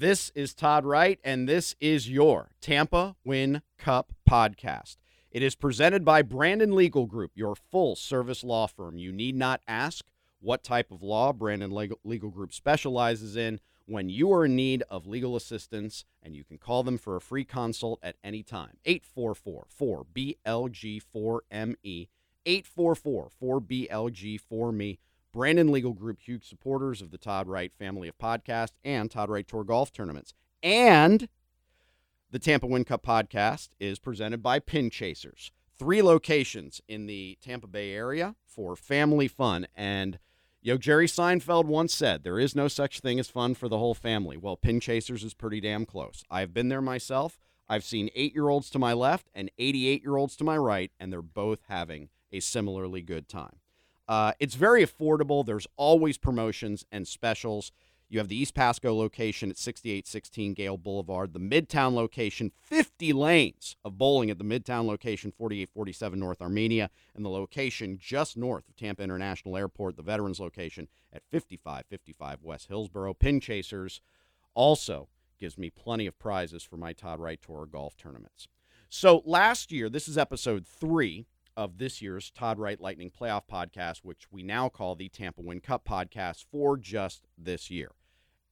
This is Todd Wright, and this is your Tampa Win Cup podcast. It is presented by Brandon Legal Group, your full-service law firm. You need not ask what type of law Brandon Legal Group specializes in when you are in need of legal assistance, and you can call them for a free consult at any time. 844-4BLG-4ME, 844-4BLG-4ME. Brandon Legal Group, huge supporters of the Todd Wright family of podcasts and Todd Wright Tour golf tournaments. And the Tampa Win Cup podcast is presented by Pin Chasers. 3 locations in the Tampa Bay area for family fun. And, you know, Jerry Seinfeld once said, there is no such thing as fun for the whole family. Well, Pin Chasers is pretty damn close. I've been there myself. I've seen 8-year-olds to my left and 88-year-olds to my right, and they're both having a similarly good time. It's very affordable. There's always promotions and specials. You have the East Pasco location at 6816 Gale Boulevard, the Midtown location, 50 lanes of bowling at the Midtown location, 4847 North Armenia, and the location just north of Tampa International Airport, the Veterans location at 5555 West Hillsboro. Pin Chasers also gives me plenty of prizes for my Todd Wright Tour golf tournaments. So last year, this is episode 3 of this year's Todd Wright Lightning Playoff Podcast, which we now call the Tampa Win Cup Podcast for just this year.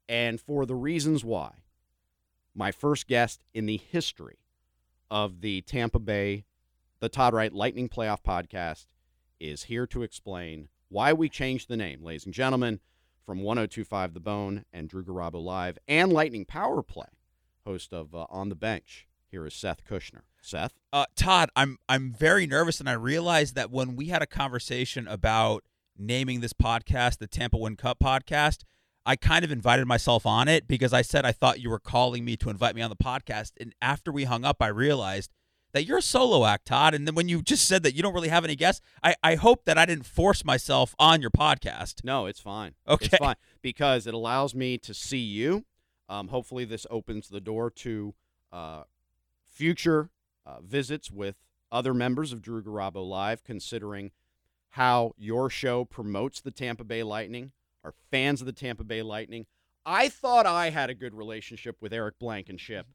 And for the reasons why, my first guest in the history of the Todd Wright Lightning Playoff Podcast is here to explain why we changed the name, ladies and gentlemen, from 102.5 The Bone and Drew Garabo Live and Lightning Power Play, host of On the Bench. Here is Seth Kushner. Seth? Todd, I'm very nervous, and I realized that when we had a conversation about naming this podcast the Tampa Win Cup Podcast, I kind of invited myself on it because I said I thought you were calling me to invite me on the podcast, and after we hung up, I realized that you're a solo act, Todd, and then when you just said that you don't really have any guests, I hope that I didn't force myself on your podcast. No, it's fine. Okay. It's fine because it allows me to see you. Hopefully this opens the door to future visits with other members of Drew Garabo Live, considering how your show promotes the Tampa Bay Lightning, are fans of the Tampa Bay Lightning. I thought I had a good relationship with Eric Blankenship,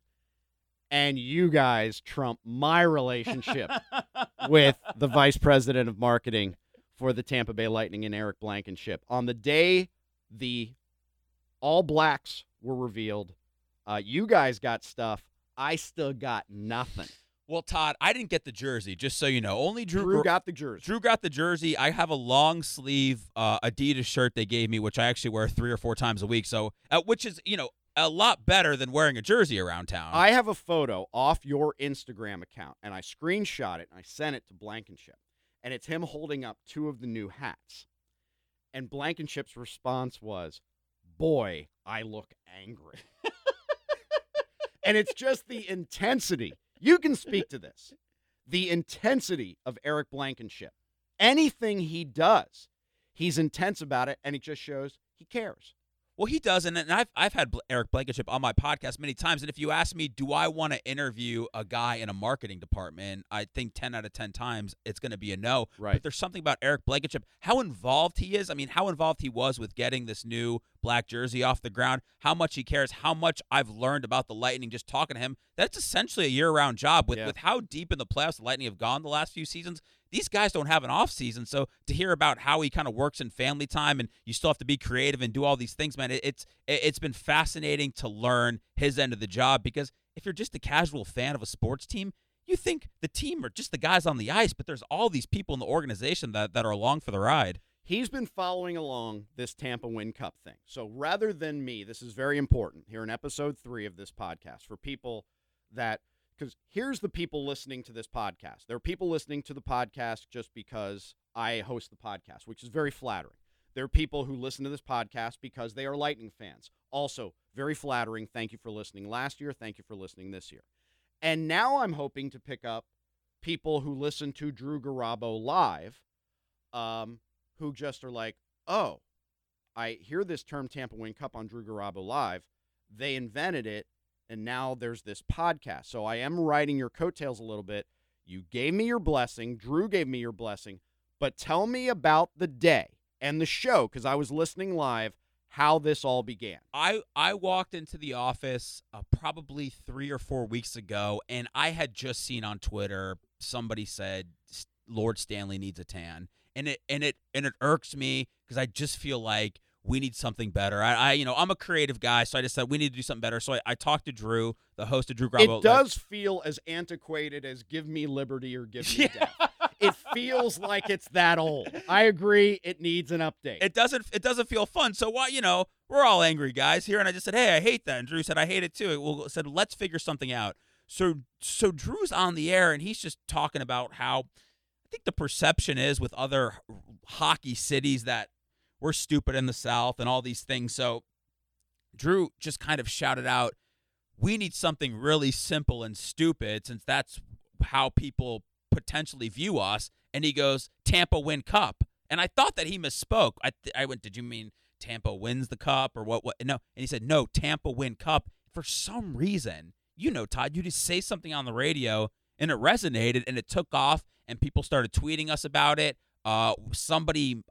and you guys trump my relationship with the vice president of marketing for the Tampa Bay Lightning and Eric Blankenship. On the day the All Blacks were revealed, you guys got stuff. I still got nothing. Well, Todd, I didn't get the jersey, just so you know. Only Drew got the jersey. Drew got the jersey. I have a long sleeve Adidas shirt they gave me, which I actually wear 3 or 4 times a week, so which is, you know, a lot better than wearing a jersey around town. I have a photo off your Instagram account, and I screenshot it, and I sent it to Blankenship, and it's him holding up 2 of the new hats. And Blankenship's response was, "Boy, I look angry." And it's just the intensity. You can speak to this. The intensity of Eric Blankenship. Anything he does, he's intense about it, and it just shows he cares. Well, he does, and I've had Eric Blankenship on my podcast many times, and if you ask me, do I want to interview a guy in a marketing department, I think 10 out of 10 times it's going to be a no. Right. But there's something about Eric Blankenship, how involved he is. I mean, how involved he was with getting this new black jersey off the ground, how much he cares, how much I've learned about the Lightning just talking to him. That's essentially a year-round job. With how deep in the playoffs the Lightning have gone the last few seasons, these guys don't have an off season, so to hear about how he kind of works in family time and you still have to be creative and do all these things, man, it's been fascinating to learn his end of the job because if you're just a casual fan of a sports team, you think the team are just the guys on the ice, but there's all these people in the organization that are along for the ride. He's been following along this Tampa Win Cup thing. So rather than me, this is very important here in episode 3 of this podcast for people that – because here's the people listening to this podcast. There are people listening to the podcast just because I host the podcast, which is very flattering. There are people who listen to this podcast because they are Lightning fans. Also, very flattering. Thank you for listening last year. Thank you for listening this year. And now I'm hoping to pick up people who listen to Drew Garabo Live who just are like, oh, I hear this term Tampa Win Cup on Drew Garabo Live. They invented it. And now there's this podcast. So I am riding your coattails a little bit. You gave me your blessing. Drew gave me your blessing. But tell me about the day and the show, because I was listening live. how this all began. I walked into the office probably 3 or 4 weeks ago, and I had just seen on Twitter somebody said Lord Stanley needs a tan, and it irks me because I just feel like we need something better. I'm a creative guy, so I just said we need to do something better. So I talked to Drew, the host of Drew Garabo. It does feel as antiquated as "Give Me Liberty" or "Give Me Death." It feels like it's that old. I agree. It needs an update. It doesn't feel fun. So why, we're all angry guys here. And I just said, hey, I hate that. And Drew said, I hate it too. We said, let's figure something out. So Drew's on the air and he's just talking about how I think the perception is with other hockey cities that we're stupid in the South and all these things. So Drew just kind of shouted out, we need something really simple and stupid since that's how people potentially view us, and he goes, Tampa win cup. And I thought that he misspoke. I went, did you mean Tampa wins the cup or what? No. And he said, no, Tampa win cup. For some reason, Todd, you just say something on the radio and it resonated and it took off and people started tweeting us about it. A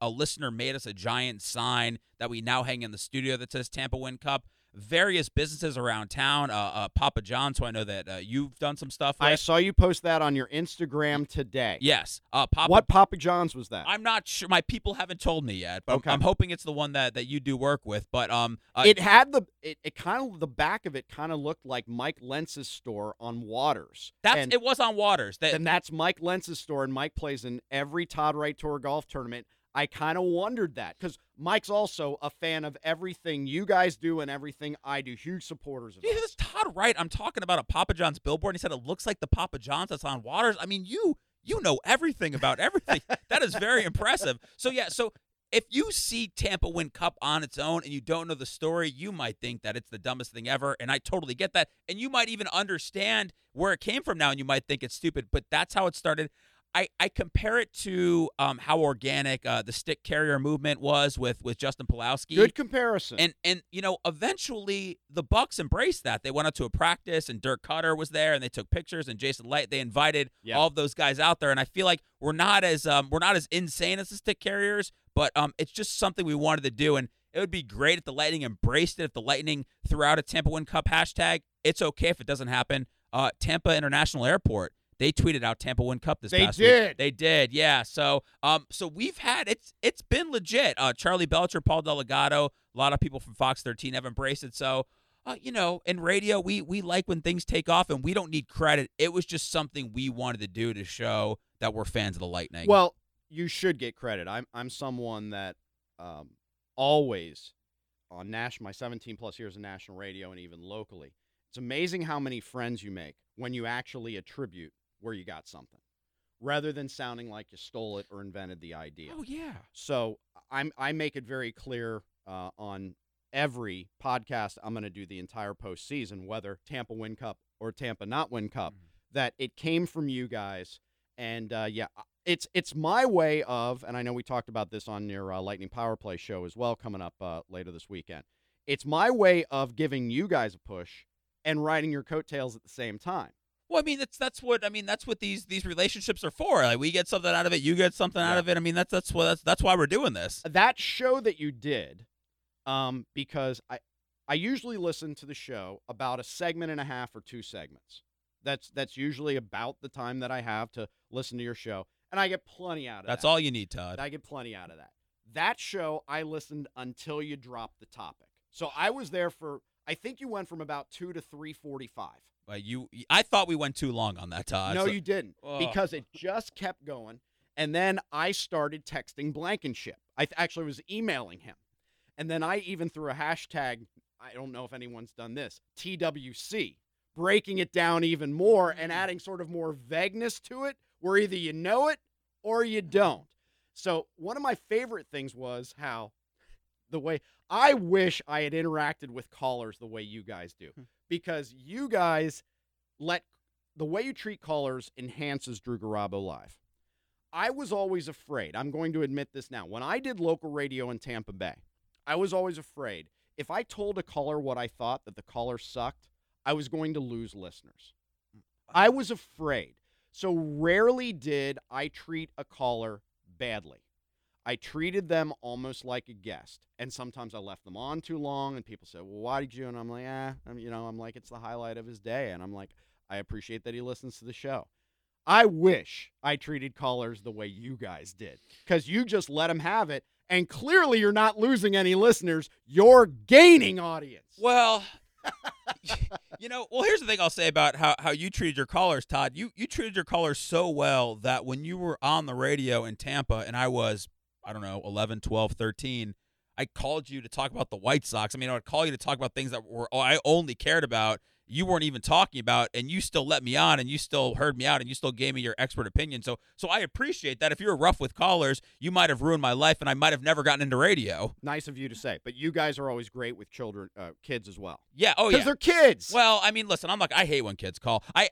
listener made us a giant sign that we now hang in the studio that says Tampa win cup. Various businesses around town, Papa John's, who I know that you've done some stuff with. I saw you post that on your Instagram today. Yes. What Papa John's was that? I'm not sure. My people haven't told me yet, but okay. I'm hoping it's the one that you do work with. But it had the back of it kind of looked like Mike Lentz's store on Waters. It was on Waters. And that's Mike Lentz's store, and Mike plays in every Todd Wright Tour golf tournament. I kind of wondered that because Mike's also a fan of everything you guys do and everything I do. Huge supporters of this. Todd Wright, I'm talking about a Papa John's billboard, and he said it looks like the Papa John's that's on Waters. I mean, you know everything about everything. That is very impressive. So, yeah, if you see Tampa win cup on its own and you don't know the story, you might think that it's the dumbest thing ever, and I totally get that. And you might even understand where it came from now, and you might think it's stupid, but that's how it started. I compare it to how organic the stick carrier movement was with Justin Pawlowski. Good comparison. And eventually the Bucks embraced that. They went out to a practice, and Dirk Cutter was there, and they took pictures, and Jason Light. They invited all of those guys out there, and I feel like we're not as insane as the stick carriers, but it's just something we wanted to do, and it would be great if the Lightning embraced it. If the Lightning threw out a Tampa Win Cup hashtag, it's okay if it doesn't happen. Tampa International Airport. They tweeted out Tampa Win Cup this past week. They did, yeah. So so we've had, it's been legit. Charlie Belcher, Paul Delgado, a lot of people from Fox 13 have embraced it. So, in radio, we like when things take off and we don't need credit. It was just something we wanted to do to show that we're fans of the Lightning. Well, you should get credit. I'm someone that always, on my 17-plus years of national radio and even locally, it's amazing how many friends you make when you actually attribute where you got something, rather than sounding like you stole it or invented the idea. Oh, yeah. So I make it very clear on every podcast I'm going to do the entire postseason, whether Tampa win cup or Tampa not win cup, that it came from you guys. And, it's my way of, and I know we talked about this on your Lightning Power Play show as well coming up later this weekend. It's my way of giving you guys a push and riding your coattails at the same time. Well, I mean, that's what these relationships are for. Like, we get something out of it, you get something out of it. I mean, that's why we're doing this. That show that you did, because I usually listen to the show about a segment and a half or 2 segments. That's usually about the time that I have to listen to your show, and I get plenty out of that. That's all you need, Todd. I get plenty out of that. That show I listened until you dropped the topic, so I was there for. I think you went from about 2 to 3:45. I thought we went too long on that, Todd. No, you didn't, because it just kept going. And then I started texting Blankenship. I actually was emailing him. And then I even threw a hashtag, I don't know if anyone's done this, TWC, breaking it down even more and adding sort of more vagueness to it, where either you know it or you don't. So one of my favorite things was how the way I wish I had interacted with callers the way you guys do, because you guys the way you treat callers enhances Drew Garabo Live. I was always afraid. I'm going to admit this now. When I did local radio in Tampa Bay, I was always afraid if I told a caller what I thought, that the caller sucked, I was going to lose listeners. I was afraid. So rarely did I treat a caller badly. I treated them almost like a guest. And sometimes I left them on too long, and people said, well, why did you? And I'm like, I'm like, it's the highlight of his day. And I'm like, I appreciate that he listens to the show. I wish I treated callers the way you guys did, because you just let them have it. And clearly you're not losing any listeners. You're gaining audience. Well, here's the thing I'll say about how you treated your callers, Todd. You treated your callers so well that when you were on the radio in Tampa and I was, 11, 12, 13, I called you to talk about the White Sox. I mean, I would call you to talk about things that were I only cared about. You weren't even talking about, and you still let me on, and you still heard me out, and you still gave me your expert opinion. So I appreciate that. If you were rough with callers, you might have ruined my life, and I might have never gotten into radio. Nice of you to say, but you guys are always great with kids as well. Yeah, oh yeah, because they're kids. Well, I mean, listen, I'm like, I hate when kids call. I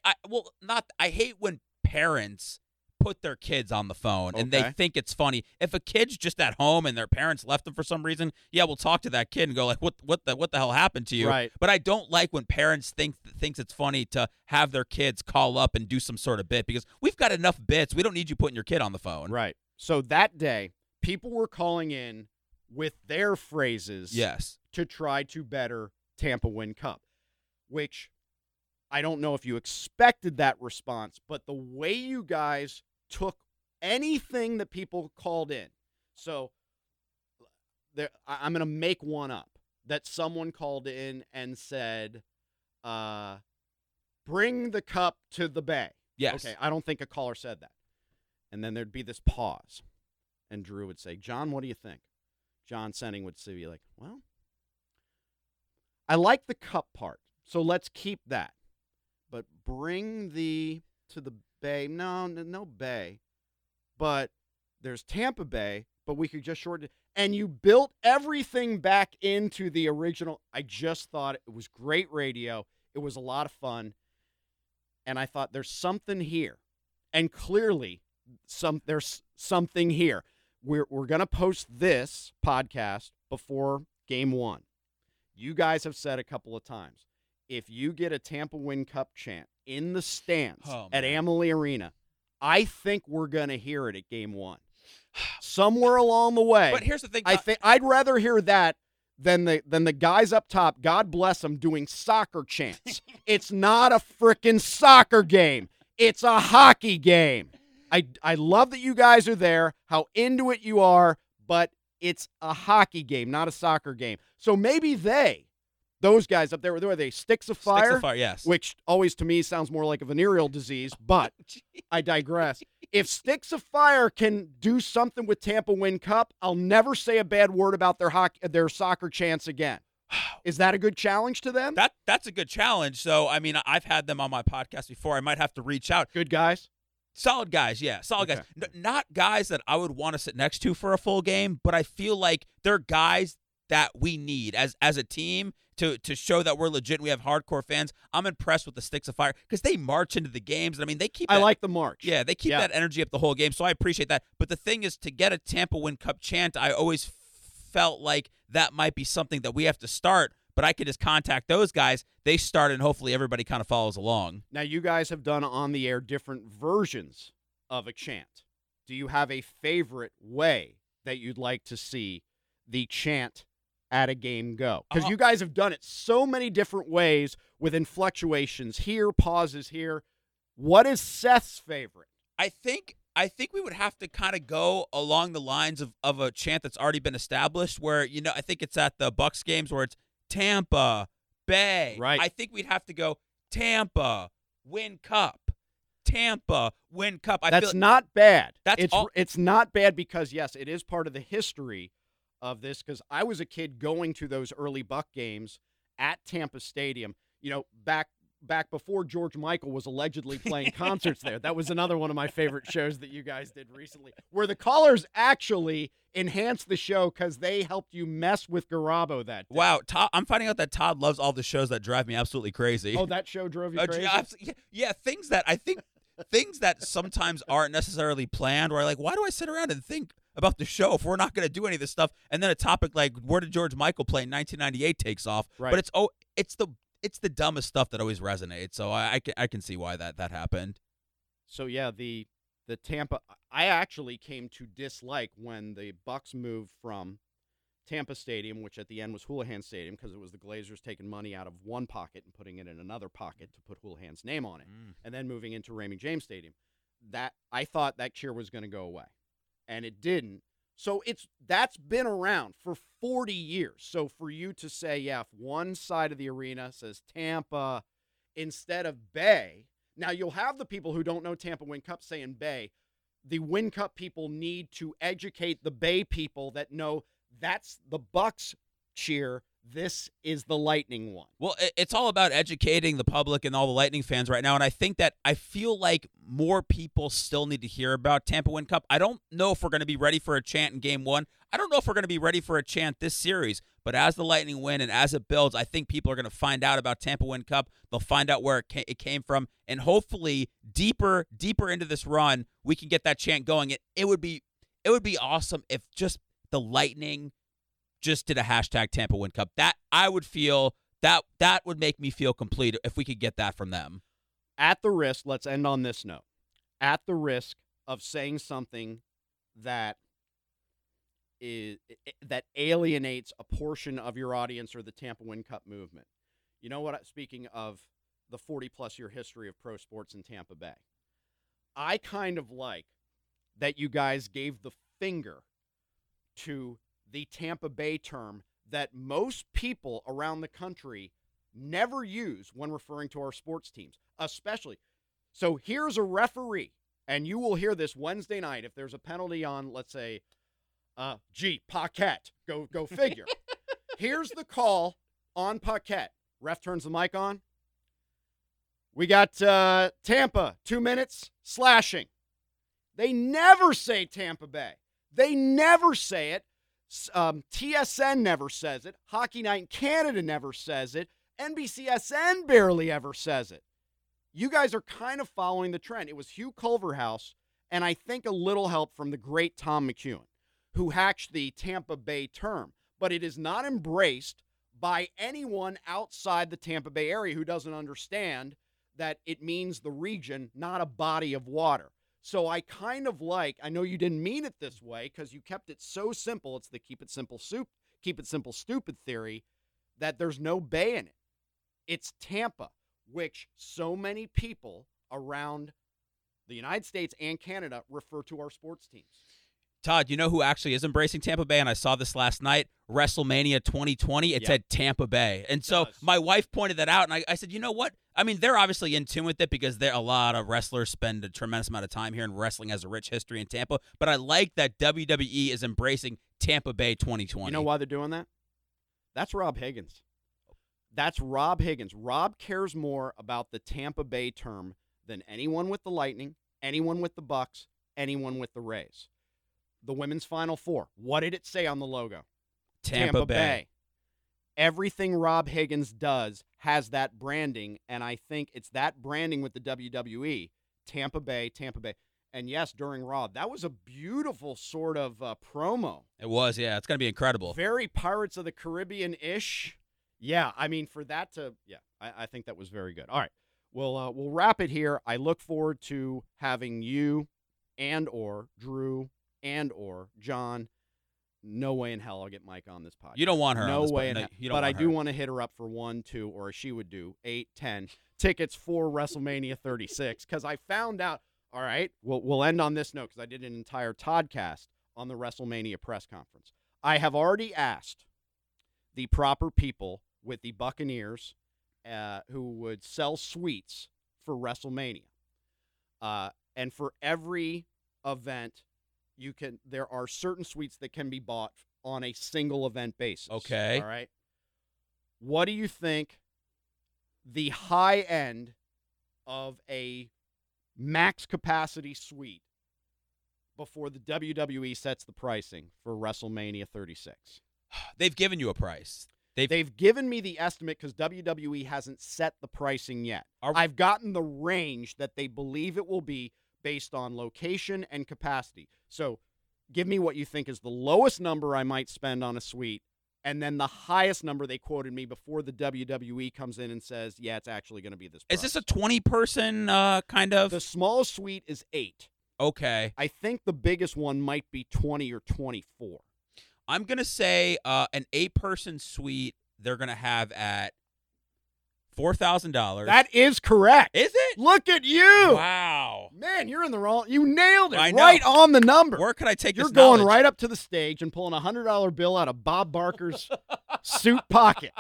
hate when parents put their kids on the phone and they think it's funny. If a kid's just at home and their parents left them for some reason, yeah, we'll talk to that kid and go like, what the hell happened to you? Right. But I don't like when parents thinks it's funny to have their kids call up and do some sort of bit, because we've got enough bits. We don't need you putting your kid on the phone. Right. So that day, people were calling in with their phrases, yes, to try to better Tampa Win Cup, which I don't know if you expected that response, but the way you guys took anything that people called in. So I'm going to make one up that someone called in and said, bring the cup to the bay. Yes. Okay, I don't think a caller said that. And then there'd be this pause. And Drew would say, John, what do you think? John Senning would be like, well, I like the cup part, so let's keep that. But bring the to the bay. No bay. But there's Tampa Bay, but we could just shorten it. And you built everything back into the original. I just thought it was great radio. It was a lot of fun. And I thought there's something here. And clearly there's something here. We're going to post this podcast before game one. You guys have said a couple of times, if you get a Tampa Win Cup chant in the stands at Amalie Arena, I think we're going to hear it at game one. Somewhere along the way. But here's the thing. I'd rather hear that than the guys up top, God bless them, doing soccer chants. It's not a freaking soccer game. It's a hockey game. I love that you guys are there, how into it you are, but it's a hockey game, not a soccer game. So maybe those guys up there, were they sticks of fire? Sticks of fire, yes. Which always to me sounds more like a venereal disease, but I digress. If sticks of fire can do something with Tampa Win Cup, I'll never say a bad word about their soccer chants again. Is that a good challenge to them? That's a good challenge. So, I mean, I've had them on my podcast before. I might have to reach out. Good guys? Solid guys, yeah. Solid guys. Not guys that I would want to sit next to for a full game, but I feel like they're guys that we need as a team to show that we're legit and we have hardcore fans. I'm impressed with the Sticks of Fire because they march into the games. And I mean, they keep like the march. Yeah, they keep that energy up the whole game, so I appreciate that. But the thing is, to get a Tampa Win Cup chant, I always felt like that might be something that we have to start, but I could just contact those guys. They start, and hopefully everybody kind of follows along. Now, you guys have done on the air different versions of a chant. Do you have a favorite way that you'd like to see the chant at a game go? Because you guys have done it so many different ways with inflectuations here, pauses here. What is Seth's favorite? I think we would have to kind of go along the lines of a chant that's already been established where, I think it's at the Bucks games where it's Tampa Bay. Right. I think we'd have to go Tampa Win Cup. Tampa Win Cup. That's not bad. It's not bad because, yes, it is part of the history of this, because I was a kid going to those early Buck games at Tampa Stadium, back before George Michael was allegedly playing concerts there. That was another one of my favorite shows that you guys did recently, where the callers actually enhanced the show because they helped you mess with Garabo that day. Wow, I'm finding out that Todd loves all the shows that drive me absolutely crazy. Oh, that show drove you crazy? Yeah, things that I think, things that sometimes aren't necessarily planned, where I'm like, why do I sit around and think about the show if we're not going to do any of this stuff? And then a topic like, where did George Michael play in 1998 takes off. Right. But it's the dumbest stuff that always resonates. So I can see why that happened. So yeah, the the Tampa, I actually came to dislike when the Bucks moved from Tampa Stadium, which at the end was Houlihan Stadium, because it was the Glazers taking money out of one pocket and putting it in another pocket to put Houlihan's name on it, and then moving into Raymond James Stadium. That I thought that cheer was going to go away, and it didn't. So that's been around for 40 years. So for you to say, yeah, if one side of the arena says Tampa instead of Bay, now you'll have the people who don't know Tampa Win Cup saying Bay. The Win Cup people need to educate the Bay people that know that's the Bucks cheer. This is the Lightning one. Well, it's all about educating the public and all the Lightning fans right now, and I think that I feel like more people still need to hear about Tampa Win Cup. I don't know if we're going to be ready for a chant in Game 1. I don't know if we're going to be ready for a chant this series, but as the Lightning win and as it builds, I think people are going to find out about Tampa Win Cup. They'll find out where it came from, and hopefully deeper into this run, we can get that chant going. It would be awesome if just the Lightning just did a hashtag Tampa Win Cup. That I would feel that would make me feel complete if we could get that from them. At the risk, let's end on this note. At the risk of saying something that alienates a portion of your audience or the Tampa Win Cup movement. You know what? Speaking of the 40-plus year history of pro sports in Tampa Bay, I kind of like that you guys gave the finger to the Tampa Bay term that most people around the country never use when referring to our sports teams, especially. So here's a referee, and you will hear this Wednesday night if there's a penalty on, let's say, G Paquette. Go figure. Here's the call on Paquette. Ref turns the mic on. We got Tampa, 2 minutes, slashing. They never say Tampa Bay. They never say it. TSN never says it. Hockey Night in Canada never says it. NBCSN barely ever says it. You guys are kind of following the trend. It was Hugh Culverhouse, and I think a little help from the great Tom McEwen, who hatched the Tampa Bay term. But it is not embraced by anyone outside the Tampa Bay area who doesn't understand that it means the region, not a body of water. So I kind of like, I know you didn't mean it this way because you kept it so simple. It's the keep it simple soup, keep it simple stupid theory that there's no Bay in it. It's Tampa, which so many people around the United States and Canada refer to our sports teams. Todd, you know who actually is embracing Tampa Bay? And I saw this last night, WrestleMania 2020. It said Tampa Bay. And so my wife pointed that out, and I said, you know what? I mean, they're obviously in tune with it because a lot of wrestlers spend a tremendous amount of time here, and wrestling has a rich history in Tampa. But I like that WWE is embracing Tampa Bay 2020. You know why they're doing that? That's Rob Higgins. Rob cares more about the Tampa Bay term than anyone with the Lightning, anyone with the Bucks, anyone with the Rays. The women's Final Four. What did it say on the logo? Tampa Bay. Everything Rob Higgins does has that branding, and I think it's that branding with the WWE. Tampa Bay. And, yes, during Raw, that was a beautiful sort of promo. It was, yeah. It's going to be incredible. Very Pirates of the Caribbean-ish. Yeah, I mean, for that to – yeah, I think that was very good. All right, we'll wrap it here. I look forward to having you and or Drew and or John. No way in hell I'll get Mike on this podcast. You don't want her on this podcast. No way in hell. But I do want to hit her up for 1, 2, or she would do 8, 10 tickets for WrestleMania 36. Because I found out, all right, we'll end on this note because I did an entire Toddcast on the WrestleMania press conference. I have already asked the proper people with the Buccaneers who would sell suites for WrestleMania. And for every event, there are certain suites that can be bought on a single event basis. Okay. All right. What do you think the high end of a max capacity suite before the WWE sets the pricing for WrestleMania 36? They've given you a price. They've given me the estimate because WWE hasn't set the pricing yet. I've gotten the range that they believe it will be based on location and capacity. So give me what you think is the lowest number I might spend on a suite, and then the highest number they quoted me before the WWE comes in and says, yeah, it's actually going to be this price. Is this a 20-person kind of? The smallest suite is 8. Okay. I think the biggest one might be 20 or 24. I'm going to say an eight-person suite they're going to have at $4,000. That is correct. Is it? Look at you. Wow. Man, you're in the wrong. You nailed it right on the number. Where could I take this knowledge? You're going right up to the stage and pulling a $100 bill out of Bob Barker's suit pocket.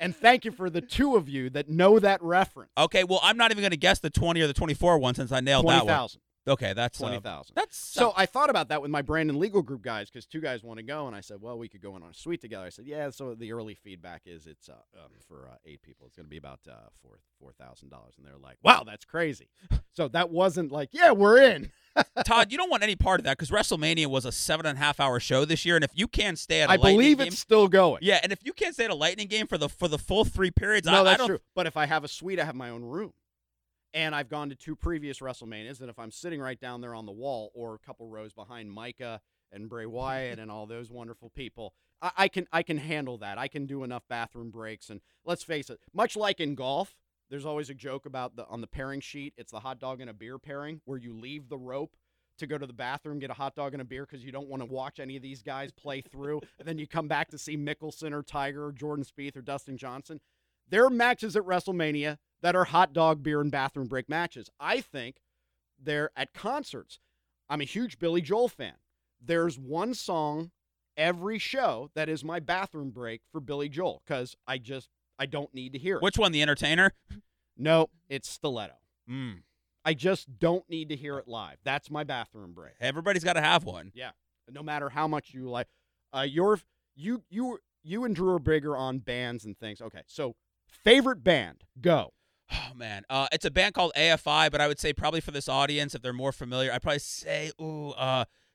And thank you for the two of you that know that reference. Okay, well, I'm not even going to guess the 20 or the 24 one since I nailed that one. 20,000. Okay, that's 20,000. So I thought about that with my Brandon Legal Group guys because two guys want to go, and I said, well, we could go in on a suite together. I said, yeah. So the early feedback is it's for eight people, it's going to be about $4,000, and they're like, wow, that's crazy. So that wasn't like, yeah, we're in. Todd, you don't want any part of that because WrestleMania was a 7.5 hour show this year, and if you can't stay at a Lightning game, I believe it's still going. Yeah, and if you can't stay at a Lightning game for the full 3 periods, no, that's true. But if I have a suite, I have my own room. And I've gone to two previous WrestleManias, and if I'm sitting right down there on the wall or a couple rows behind Micah and Bray Wyatt and all those wonderful people, I can handle that. I can do enough bathroom breaks. And let's face it, much like in golf, there's always a joke about on the pairing sheet, it's the hot dog and a beer pairing where you leave the rope to go to the bathroom, get a hot dog and a beer because you don't want to watch any of these guys play through, and then you come back to see Mickelson or Tiger or Jordan Spieth or Dustin Johnson. There are matches at WrestleMania that are hot dog, beer, and bathroom break matches. I think they're at concerts. I'm a huge Billy Joel fan. There's one song every show that is my bathroom break for Billy Joel because I don't need to hear it. Which one, The Entertainer? No, it's Stiletto. I just don't need to hear it live. That's my bathroom break. Everybody's got to have one. Yeah, no matter how much you like. You and Drew are bigger on bands and things. Okay, so favorite band, go. Oh, man. It's a band called AFI, but I would say probably for this audience, if they're more familiar, I'd probably say,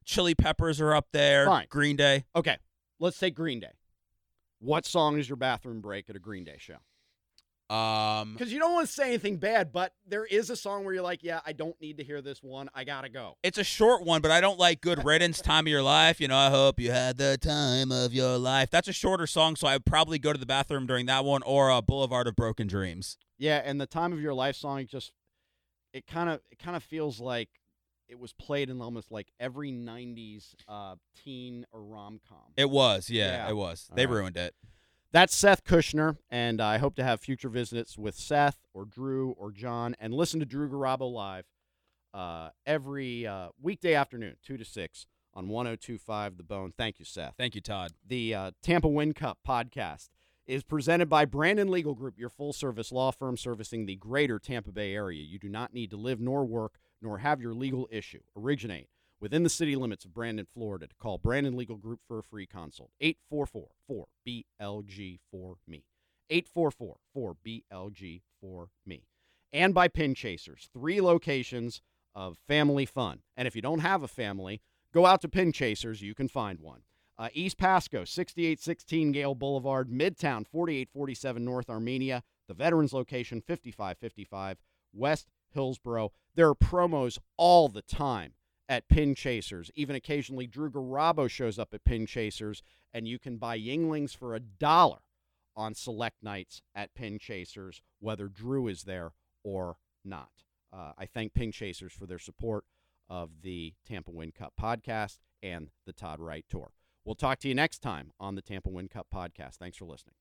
Chili Peppers are up there. Fine. Green Day. Okay. Let's say Green Day. What song is your bathroom break at a Green Day show? Because you don't want to say anything bad, but there is a song where you're like, yeah, I don't need to hear this one. I got to go. It's a short one, but I don't like Good Riddance, Time of Your Life. You know, I hope you had the time of your life. That's a shorter song, so I would probably go to the bathroom during that one or Boulevard of Broken Dreams. Yeah, and the Time of Your Life song just it kind of feels like it was played in almost like every 90s teen or rom-com. It was, yeah. It was. They ruined it. That's Seth Kushner, and I hope to have future visits with Seth or Drew or John, and listen to Drew Garabo Live every weekday afternoon, 2 to 6 on 102.5 The Bone. Thank you, Seth. Thank you, Todd. The Tampa Win Cup podcast is presented by Brandon Legal Group, your full-service law firm servicing the greater Tampa Bay area. You do not need to live nor work nor have your legal issue originate within the city limits of Brandon, Florida. To call Brandon Legal Group for a free consult, 844-4BLG-4ME, 844-4BLG-4ME. And by Pin Chasers, 3 locations of family fun. And if you don't have a family, go out to Pin Chasers. You can find one. East Pasco, 6816 Gale Boulevard, Midtown, 4847 North Armenia, the Veterans location, 5555 West Hillsboro. There are promos all the time at Pin Chasers. Even occasionally Drew Garabo shows up at Pin Chasers, and you can buy Yinglings for $1 on select nights at Pin Chasers, whether Drew is there or not. I thank Pin Chasers for their support of the Tampa Win Cup podcast and the Todd Wright Tour. We'll talk to you next time on the Tampa Win Cup podcast. Thanks for listening.